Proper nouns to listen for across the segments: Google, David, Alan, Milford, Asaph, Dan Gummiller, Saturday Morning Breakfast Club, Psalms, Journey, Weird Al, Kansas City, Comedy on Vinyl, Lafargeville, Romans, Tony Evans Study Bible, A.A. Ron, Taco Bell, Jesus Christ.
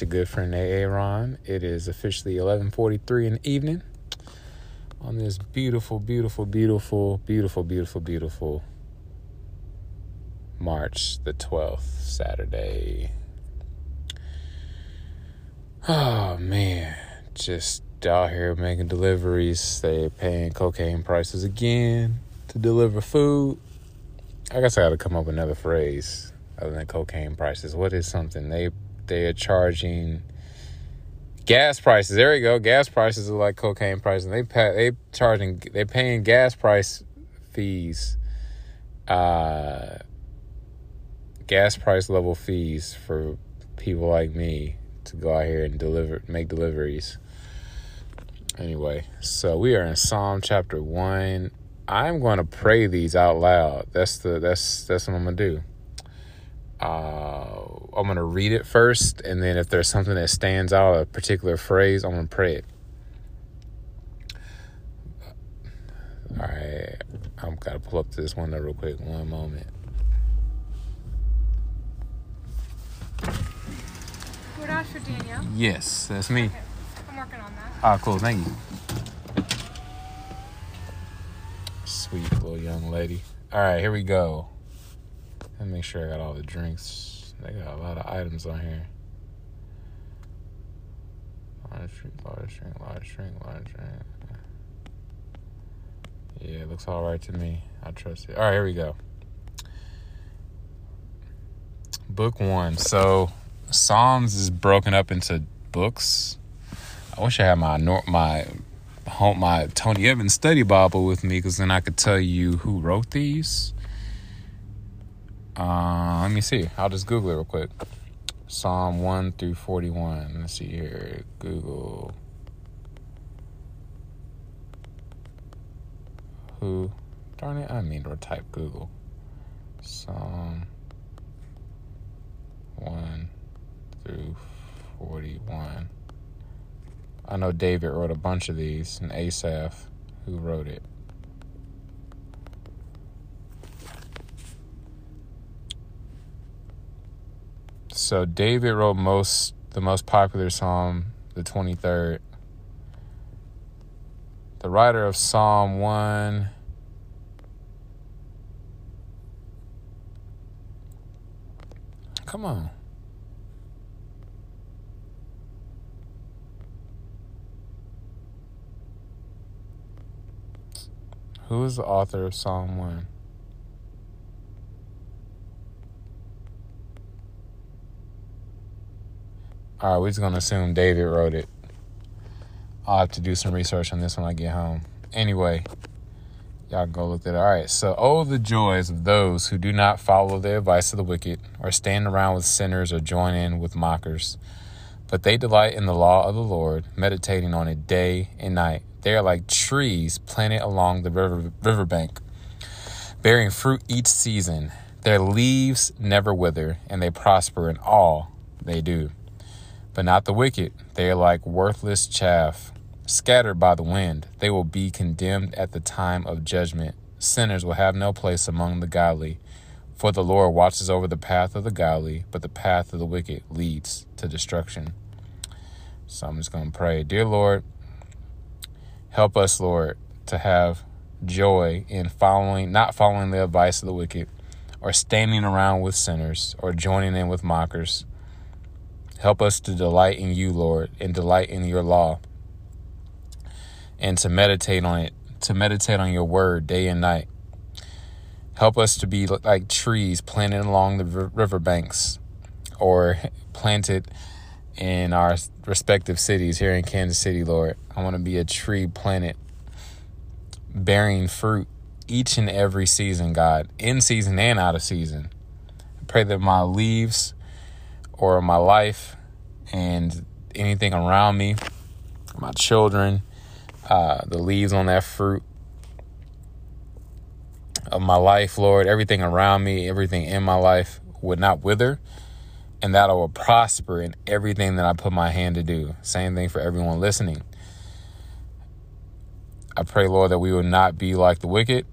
It's your good friend, A.A. Ron. It is officially 11:43 in the evening on this beautiful, beautiful, beautiful, beautiful, beautiful, beautiful March the 12th, Saturday. Oh, man. Just out here making deliveries. They're paying cocaine prices again to deliver food. I guess I got to come up with another phrase other than cocaine prices. What is something they are charging? Gas prices. There you go. Gas prices are like cocaine prices. They're paying gas price fees, gas price level fees for people like me to go out here and make deliveries. Anyway, so we are in Psalm chapter 1. I'm going to pray these out loud. That's what I'm going to do. I'm going to read it first, and then if there's something that stands out, a particular phrase, I'm going to pray it. All right. I've got to pull up to this window real quick. One moment. We're not sure, Danielle. Yes, that's me. Okay. I'm working on that. Ah, cool. Thank you. Sweet little young lady. All right, here we go. Let me make sure I got all the drinks. They got a lot of items on here. Large drink. Yeah, it looks all right to me. I trust it. All right, here we go. Book 1. So, Psalms is broken up into books. I wish I had my Tony Evans Study Bible with me, because then I could tell you who wrote these. Let me see. I'll just Google it real quick. Psalm 1 through 41. Let's see here. Google. Who? Darn it. I mean to type Google. Psalm 1 through 41. I know David wrote a bunch of these, and Asaph, who wrote it? So David wrote the most popular psalm, the 23rd. The writer of Psalm 1 Come on. Who is the author of Psalm 1? All right, we're just going to assume David wrote it. I'll have to do some research on this when I get home. Anyway, y'all can go look at it. All right, so, oh, the joys of those who do not follow the advice of the wicked, or stand around with sinners, or join in with mockers. But they delight in the law of the Lord, meditating on it day and night. They are like trees planted along the riverbank, bearing fruit each season. Their leaves never wither, and they prosper in all they do. But not the wicked. They are like worthless chaff, scattered by the wind. They will be condemned at the time of judgment. Sinners will have no place among the godly. For the Lord watches over the path of the godly, but the path of the wicked leads to destruction. So I'm just going to pray. Dear Lord, help us, Lord, to have joy in not following the advice of the wicked, or standing around with sinners, or joining in with mockers. Help us to delight in you, Lord, and delight in your law, and to meditate on it, to meditate on your word day and night. Help us to be like trees planted along the riverbanks, or planted in our respective cities here in Kansas City, Lord. I want to be a tree planted, bearing fruit each and every season, God, in season and out of season. I pray that my leaves, or my life and anything around me, my children, the leaves on that fruit of my life, Lord, everything around me, everything in my life would not wither, and that I will prosper in everything that I put my hand to do. Same thing for everyone listening. I pray, Lord, that we will not be like the wicked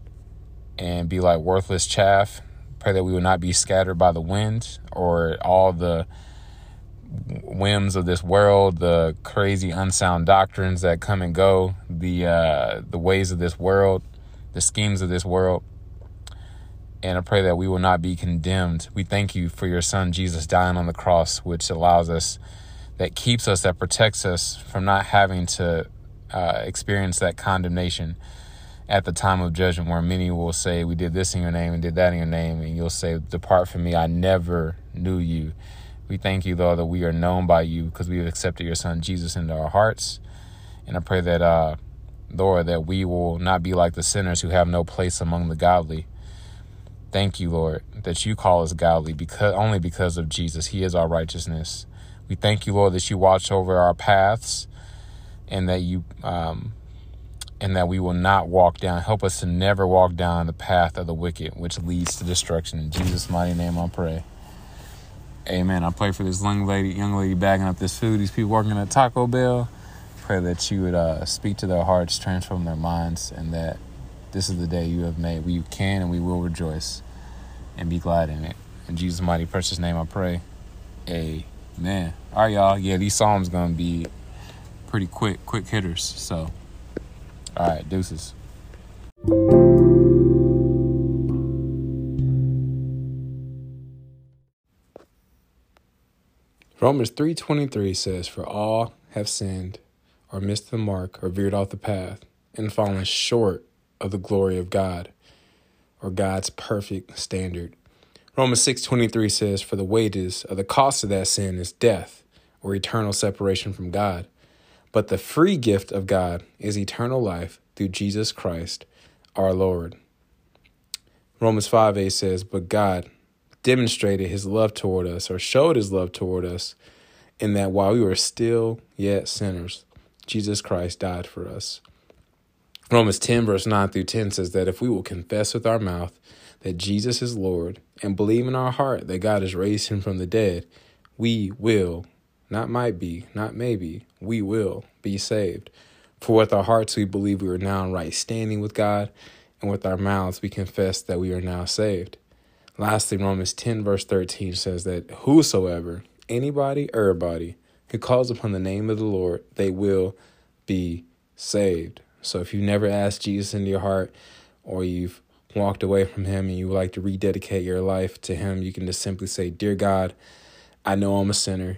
and be like worthless chaff. Pray that we will not be scattered by the wind, or all the whims of this world, the crazy unsound doctrines that come and go, the ways of this world, the schemes of this world. And I pray that we will not be condemned. We thank you for your son, Jesus, dying on the cross, which allows us, that keeps us, that protects us from not having to experience that condemnation at the time of judgment, where many will say, we did this in your name and did that in your name. And you'll say, depart from me, I never knew you. We thank you, Lord, that we are known by you because we have accepted your son, Jesus, into our hearts. And I pray that, Lord, that we will not be like the sinners who have no place among the godly. Thank you, Lord, that you call us godly only because of Jesus. He is our righteousness. We thank you, Lord, that you watch over our paths and that you and that we will not walk down. Help us to never walk down the path of the wicked, which leads to destruction. In Jesus' mighty name I pray. Amen. I pray for this young lady bagging up this food, these people working at Taco Bell. Pray that you would speak to their hearts, transform their minds, and that this is the day you have made. We can and we will rejoice and be glad in it. In Jesus' mighty precious name I pray. Amen. All right, y'all. Yeah, these Psalms going to be pretty quick hitters. So, all right, deuces. Romans 3:23 says, for all have sinned or missed the mark or veered off the path and fallen short of the glory of God or God's perfect standard. Romans 6:23 says, for the wages of the cost of that sin is death or eternal separation from God. But the free gift of God is eternal life through Jesus Christ, our Lord. Romans 5:8 says, but God demonstrated his love toward us, or showed his love toward us, in that while we were still yet sinners, Jesus Christ died for us. Romans 10:9-10 says that if we will confess with our mouth that Jesus is Lord and believe in our heart that God has raised him from the dead, we will, not might be, not maybe, we will be saved. For with our hearts we believe we are now in right standing with God, and with our mouths we confess that we are now saved. Lastly, Romans 10:13 says that whosoever, anybody, everybody, who calls upon the name of the Lord, they will be saved. So if you never asked Jesus into your heart, or you've walked away from him and you would like to rededicate your life to him, you can just simply say, dear God, I know I'm a sinner.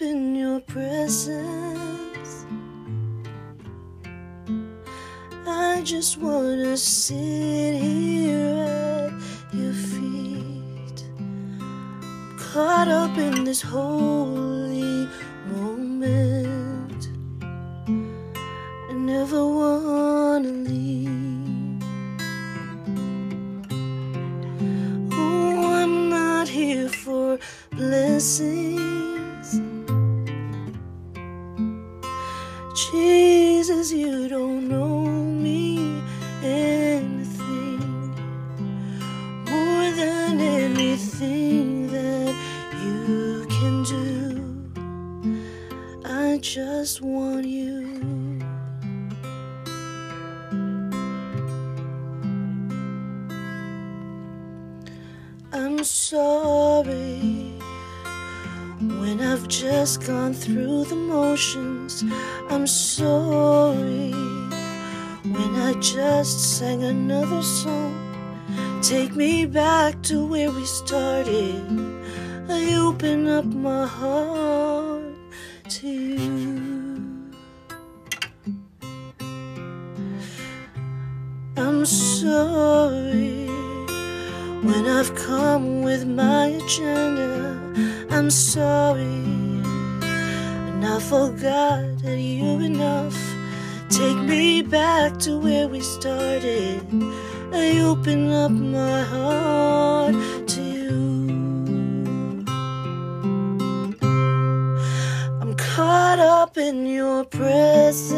In your presence, I just want to sit here at your feet, caught up in this holy moment. I never want to leave. Oh, I'm not here for blessings. Jesus, you don't know me anything more than anything that you can do. I just want you. I'm sorry when I've just gone through the motions. I'm sorry when when I just sang another song. Take me back to where we started. I open up my heart to you. I'm sorry when I've come with my agenda. I'm sorry, and I forgot that you were enough. Take me back to where we started. I open up my heart to you. I'm caught up in your presence.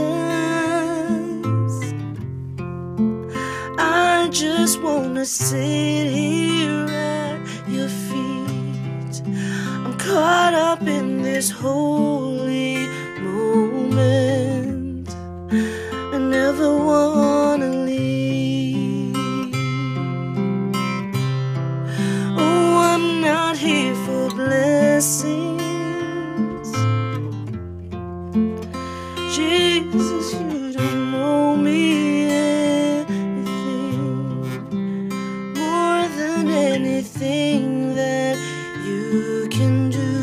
I just wanna sit here at your feet. I'm caught up in this holy moment. I never wanna leave. Here for blessings, Jesus, you don't owe me anything more than anything that you can do.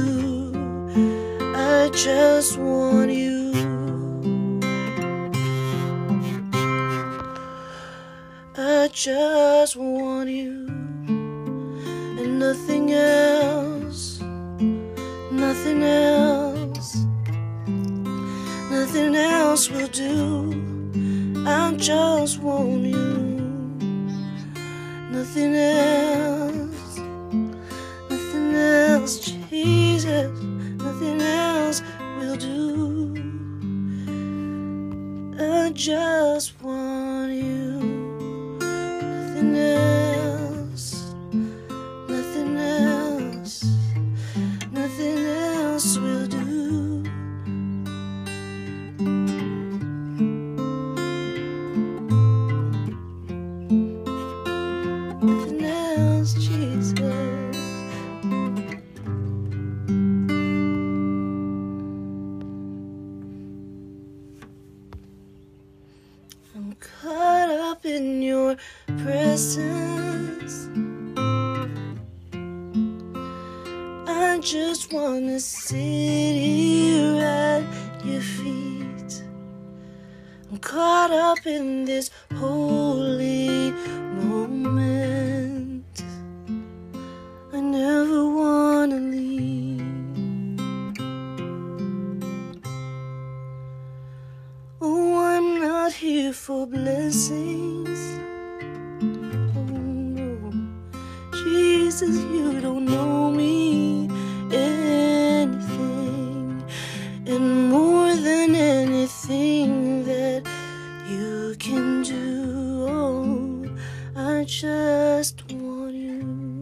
I just want you. I just want you. Nothing else, nothing else, nothing else will do. I just want you. Nothing else, nothing else, Jesus, nothing else will do. I just want you. Nothing else. Can do. Oh, I just want you.